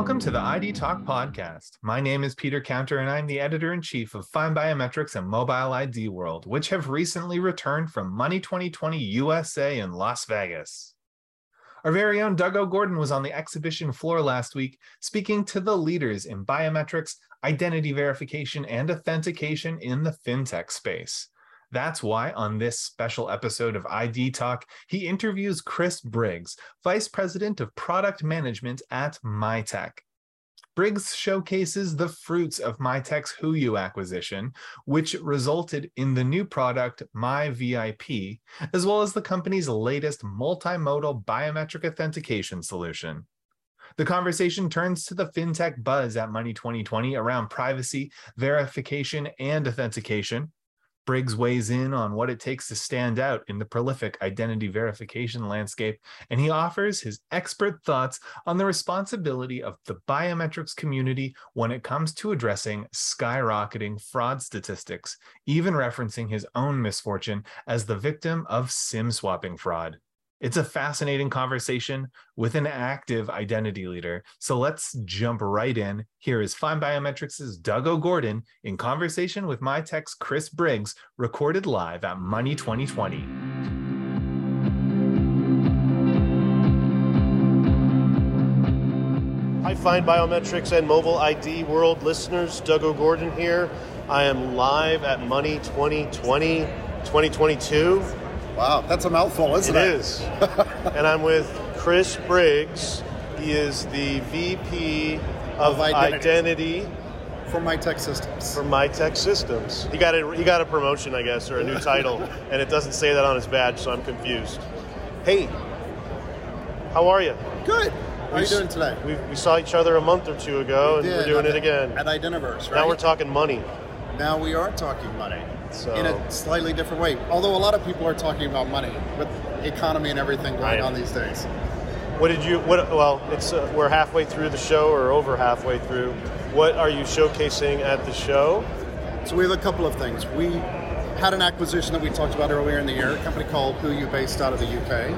Welcome to the ID Talk podcast. My name is Peter Counter, and I'm the editor-in-chief of FindBiometrics and Mobile ID World, which have recently returned from Money20/20 USA in Las Vegas. Our very own Doug O'Gordon was on the exhibition floor last week, speaking to the leaders in biometrics, identity verification, and authentication in the fintech space. That's why on this special episode of ID Talk, he interviews Chris Briggs, Vice President of Product Management at Mitek. Briggs showcases the fruits of Mitek's HooYu acquisition, which resulted in the new product MiVIP, as well as the company's latest multimodal biometric authentication solution. The conversation turns to the fintech buzz at Money20/20 around privacy, verification, and authentication. Briggs weighs in on what it takes to stand out in the prolific identity verification landscape, and he offers his expert thoughts on the responsibility of the biometrics community when it comes to addressing skyrocketing fraud statistics, even referencing his own misfortune as the victim of SIM swapping fraud. It's a fascinating conversation with an active identity leader. So let's jump right in. Here is FindBiometrics' Doug O'Gordon in conversation with Mitek's Chris Briggs, recorded live at Money20/20. Hi, FindBiometrics and Mobile ID World listeners. Doug O'Gordon here. I am live at Money20/20 2022. Wow, that's a mouthful, isn't it? It is. And I'm with Chris Briggs. He is the VP of Identity for Mitek Systems. He got a promotion, I guess, or a new title, and it doesn't say that on his badge, so I'm confused. Hey, how are you? Good. How are you doing today? We saw each other a month or two ago, and we're doing it again at Identiverse. Right? Now we're talking money. Now we are talking money. So, in a slightly different way, although a lot of people are talking about money with economy and everything going on these days. We're halfway through the show, or over halfway through. What are you showcasing at the show? So we have a couple of things. We had an acquisition that we talked about earlier in the year, a company called HooYu, based out of the UK.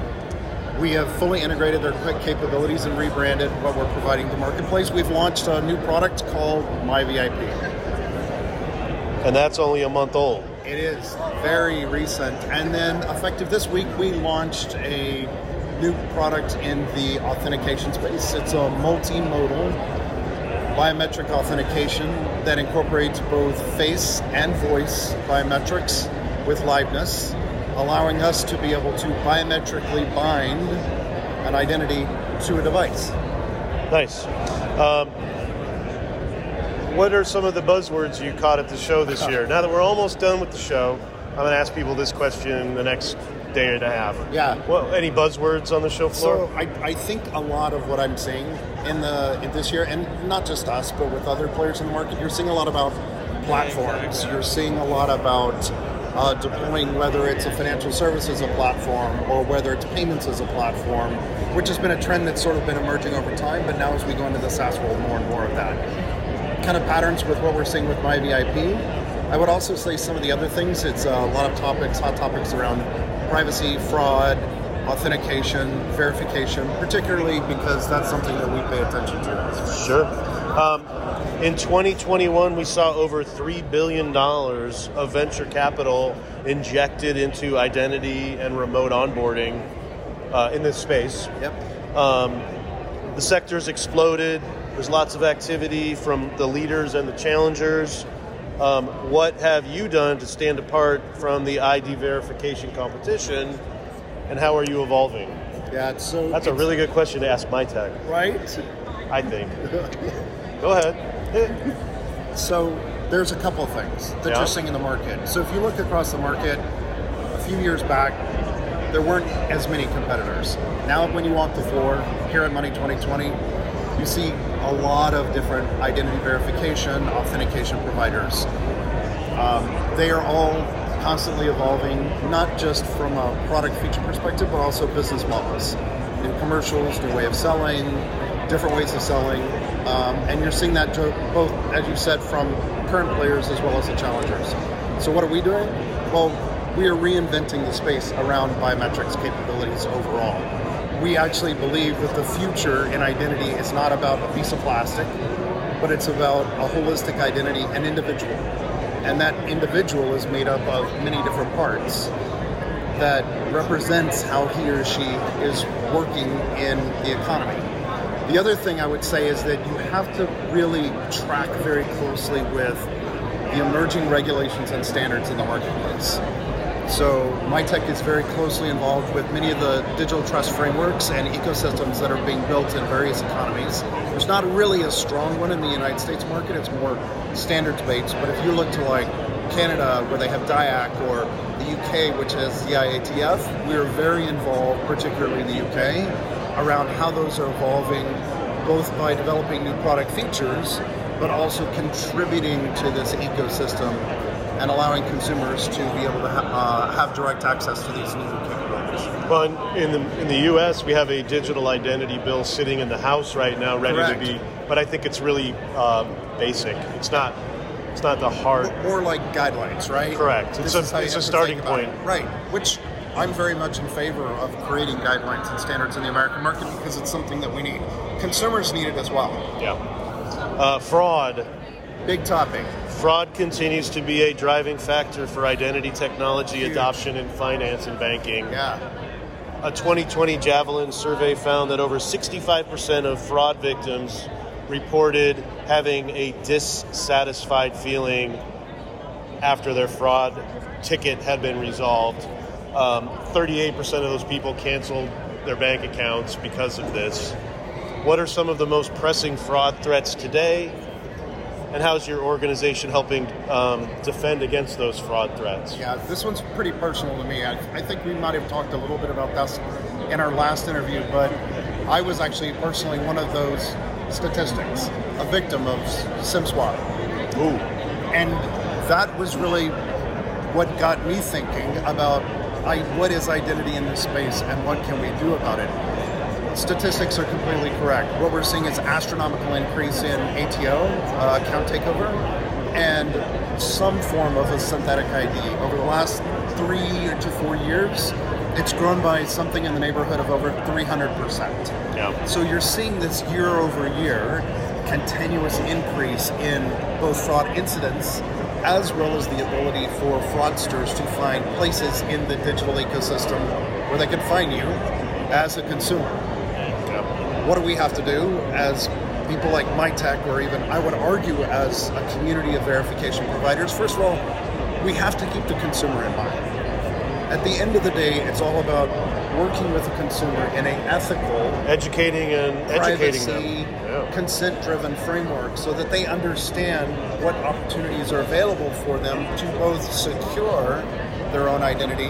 We have fully integrated their quick capabilities and rebranded what we're providing to the marketplace. We've launched a new product called MiVIP. And that's only a month old. It is very recent. And then effective this week, we launched a new product in the authentication space. It's a multimodal biometric authentication that incorporates both face and voice biometrics with liveness, allowing us to be able to biometrically bind an identity to a device. Nice. What are some of the buzzwords you caught at the show this year? Now that we're almost done with the show, I'm going to ask people this question the next day and a half. Yeah. Well, any buzzwords on the show floor? So I think a lot of what I'm seeing in this year, and not just us, but with other players in the market, you're seeing a lot about platforms. You're seeing a lot about deploying, whether it's a financial service as a platform or whether it's payments as a platform, which has been a trend that's sort of been emerging over time. But now as we go into the SaaS world, more and more of that. Kind of patterns with what we're seeing with MiVIP. I would also say some of the other things, it's a lot of topics, hot topics around privacy, fraud, authentication, verification, particularly because that's something that we pay attention to. Sure. In 2021, we saw over $3 billion of venture capital injected into identity and remote onboarding in this space. Yep. The sector's exploded. There's lots of activity from the leaders and the challengers. What have you done to stand apart from the ID verification competition, and how are you evolving? Yeah, that's a really good question to ask Mitek. Right? I think. Go ahead. So there's a couple of things that you're seeing in the market. So if you look across the market, a few years back, there weren't as many competitors. Now when you walk the floor here at Money20/20, you see a lot of different identity verification, authentication providers. They are all constantly evolving, not just from a product feature perspective, but also business models. New commercials, new way of selling, different ways of selling. And you're seeing that both, as you said, from current players as well as the challengers. So what are we doing? Well, we are reinventing the space around biometrics capabilities overall. we actually believe that the future in identity is not about a piece of plastic, but it's about a holistic identity, an individual. And that individual is made up of many different parts that represents how he or she is working in the economy. The other thing I would say is that you have to really track very closely with the emerging regulations and standards in the marketplace. So Mitek is very closely involved with many of the digital trust frameworks and ecosystems that are being built in various economies. There's not really a strong one in the United States market, it's more standards-based, but if you look to like Canada, where they have DIAC, or the UK, which has the IATF, we're very involved, particularly in the UK, around how those are evolving, both by developing new product features, but also contributing to this ecosystem and allowing consumers to be able to have direct access to these new capabilities. Well, in the US, we have a digital identity bill sitting in the House right now, ready to be, but I think it's really basic. It's not the hard... More like guidelines, right? Correct. It's a starting point. Right, which I'm very much in favor of creating guidelines and standards in the American market because it's something that we need. Consumers need it as well. Yeah. Fraud. Big topic. Fraud continues to be a driving factor for identity technology adoption in finance and banking. Yeah. A 2020 Javelin survey found that over 65% of fraud victims reported having a dissatisfied feeling after their fraud ticket had been resolved. 38% of those people canceled their bank accounts because of this. What are some of the most pressing fraud threats today? And how's your organization helping defend against those fraud threats? Yeah, this one's pretty personal to me. I think we might have talked a little bit about this in our last interview, but I was actually personally one of those statistics, a victim of SIM swap. Ooh. And that was really what got me thinking about what is identity in this space and what can we do about it? Statistics are completely correct. What we're seeing is astronomical increase in ATO, account takeover, and some form of a synthetic ID. Over the last 3 to 4 years, it's grown by something in the neighborhood of over 300%. Yeah. So you're seeing this year over year continuous increase in both fraud incidents as well as the ability for fraudsters to find places in the digital ecosystem where they can find you as a consumer. What do we have to do as people like Mitek, or even I would argue as a community of verification providers? First of all, we have to keep the consumer in mind. At the end of the day, it's all about working with the consumer in an ethical, educating them. Consent-driven framework so that they understand what opportunities are available for them to both secure their own identity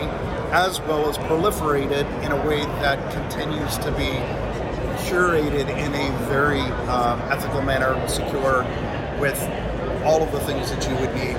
as well as proliferate it in a way that continues to be curated in a very ethical manner, secure, with all of the things that you would need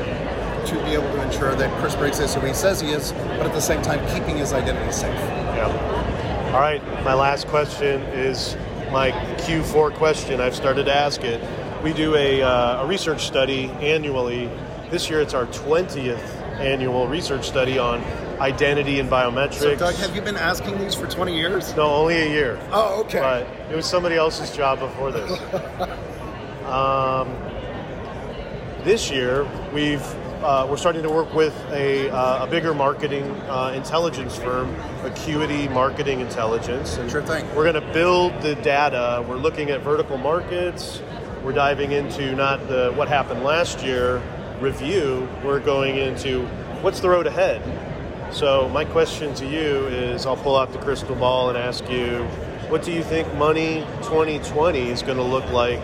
to be able to ensure that Chris Briggs is who he says he is, but at the same time keeping his identity safe. Yeah. All right, my last question is my Q4 question. I've started to ask it. We do a research study annually. This year it's our 20th annual research study on identity and biometrics. So Doug, have you been asking these for 20 years? No, only a year. Oh, okay. But it was somebody else's job before this. This year, we're starting to work with a bigger marketing intelligence firm, Acuity Marketing Intelligence. And sure thing. We're going to build the data. We're looking at vertical markets. We're diving into not the what happened last year review. We're going into what's the road ahead. So my question to you is, I'll pull out the crystal ball and ask you, what do you think Money20/20 is going to look like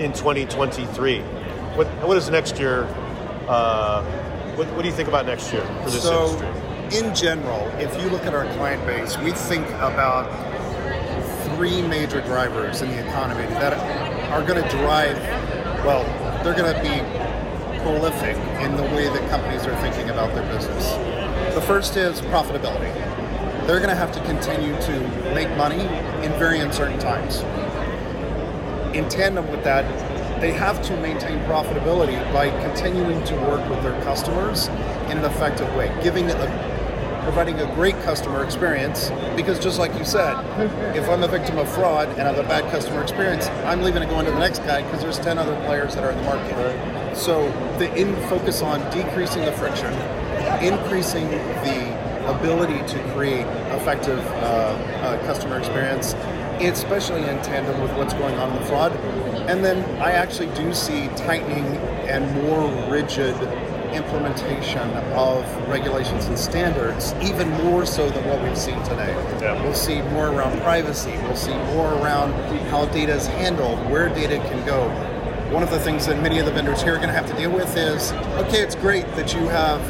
in 2023? What is next year? What do you think about next year for this industry? In general, if you look at our client base, we think about three major drivers in the economy that are going to drive, well, they're going to be prolific in the way that companies are thinking about their business. The first is profitability. They're going to have to continue to make money in very uncertain times. In tandem with that, they have to maintain profitability by continuing to work with their customers in an effective way, giving providing a great customer experience, because just like you said, if I'm a victim of fraud and I have a bad customer experience, I'm leaving and going to the next guy because there's 10 other players that are in the market. Right. So the focus on decreasing the friction, increasing the ability to create effective customer experience, especially in tandem with what's going on in the fraud. And then I actually do see tightening and more rigid implementation of regulations and standards, even more so than what we've seen today. Yeah. We'll see more around privacy. We'll see more around how data is handled, where data can go. One of the things that many of the vendors here are going to have to deal with is, okay, it's great that you have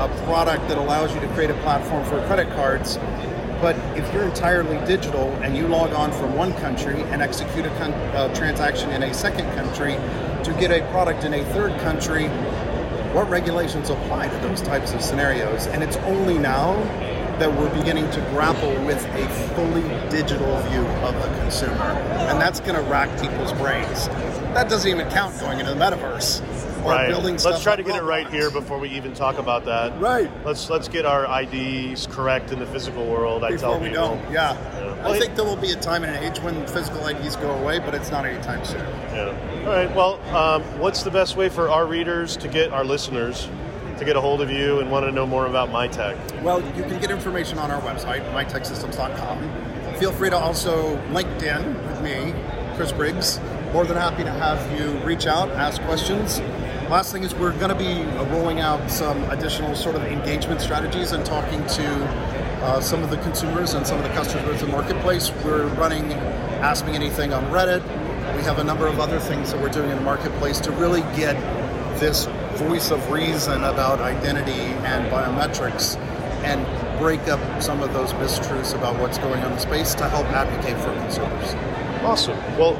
a product that allows you to create a platform for credit cards, but if you're entirely digital and you log on from one country and execute a transaction in a second country to get a product in a third country, what regulations apply to those types of scenarios? And it's only now that we're beginning to grapple with a fully digital view of the consumer. And that's going to rack people's brains. That doesn't even count going into the metaverse. Right. Let's try to get it right here before we even talk about that. Right. Let's get our IDs correct in the physical world. Before we don't. Yeah. Well, I think there will be a time and an age when physical IDs go away, but it's not anytime soon. Yeah. All right. Well, what's the best way for our readers to get our listeners to get a hold of you and want to know more about Mitek? Well, you can get information on our website, miteksystems.com. Feel free to also LinkedIn with me, Chris Briggs. More than happy to have you reach out, ask questions. Last thing is we're going to be rolling out some additional sort of engagement strategies and talking to some of the consumers and some of the customers in the marketplace. We're running Ask Me Anything on Reddit. We have a number of other things that we're doing in the marketplace to really get this voice of reason about identity and biometrics and break up some of those mistruths about what's going on in the space to help advocate for consumers. Awesome. Well,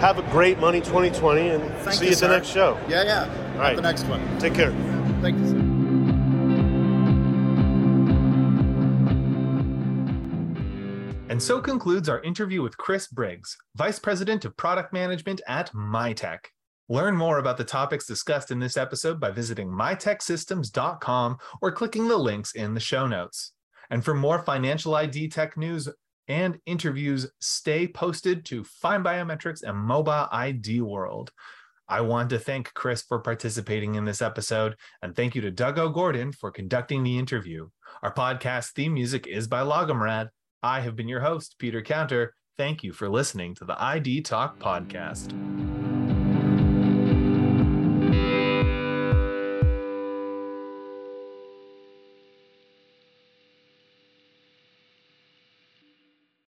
have a great Money 2020 and see you at the next show. Yeah. All right. The next one. Take care. Thank you, sir. And so concludes our interview with Chris Briggs, Vice President of Product Management at Mitek. Learn more about the topics discussed in this episode by visiting miteksystems.com or clicking the links in the show notes. And for more financial ID tech news and interviews, stay posted to FindBiometrics and Mobile ID World. I want to thank Chris for participating in this episode, and thank you to Doug O'Gordon for conducting the interview. Our podcast theme music is by Logomrad. I have been your host, Peter Counter. Thank you for listening to the ID Talk podcast.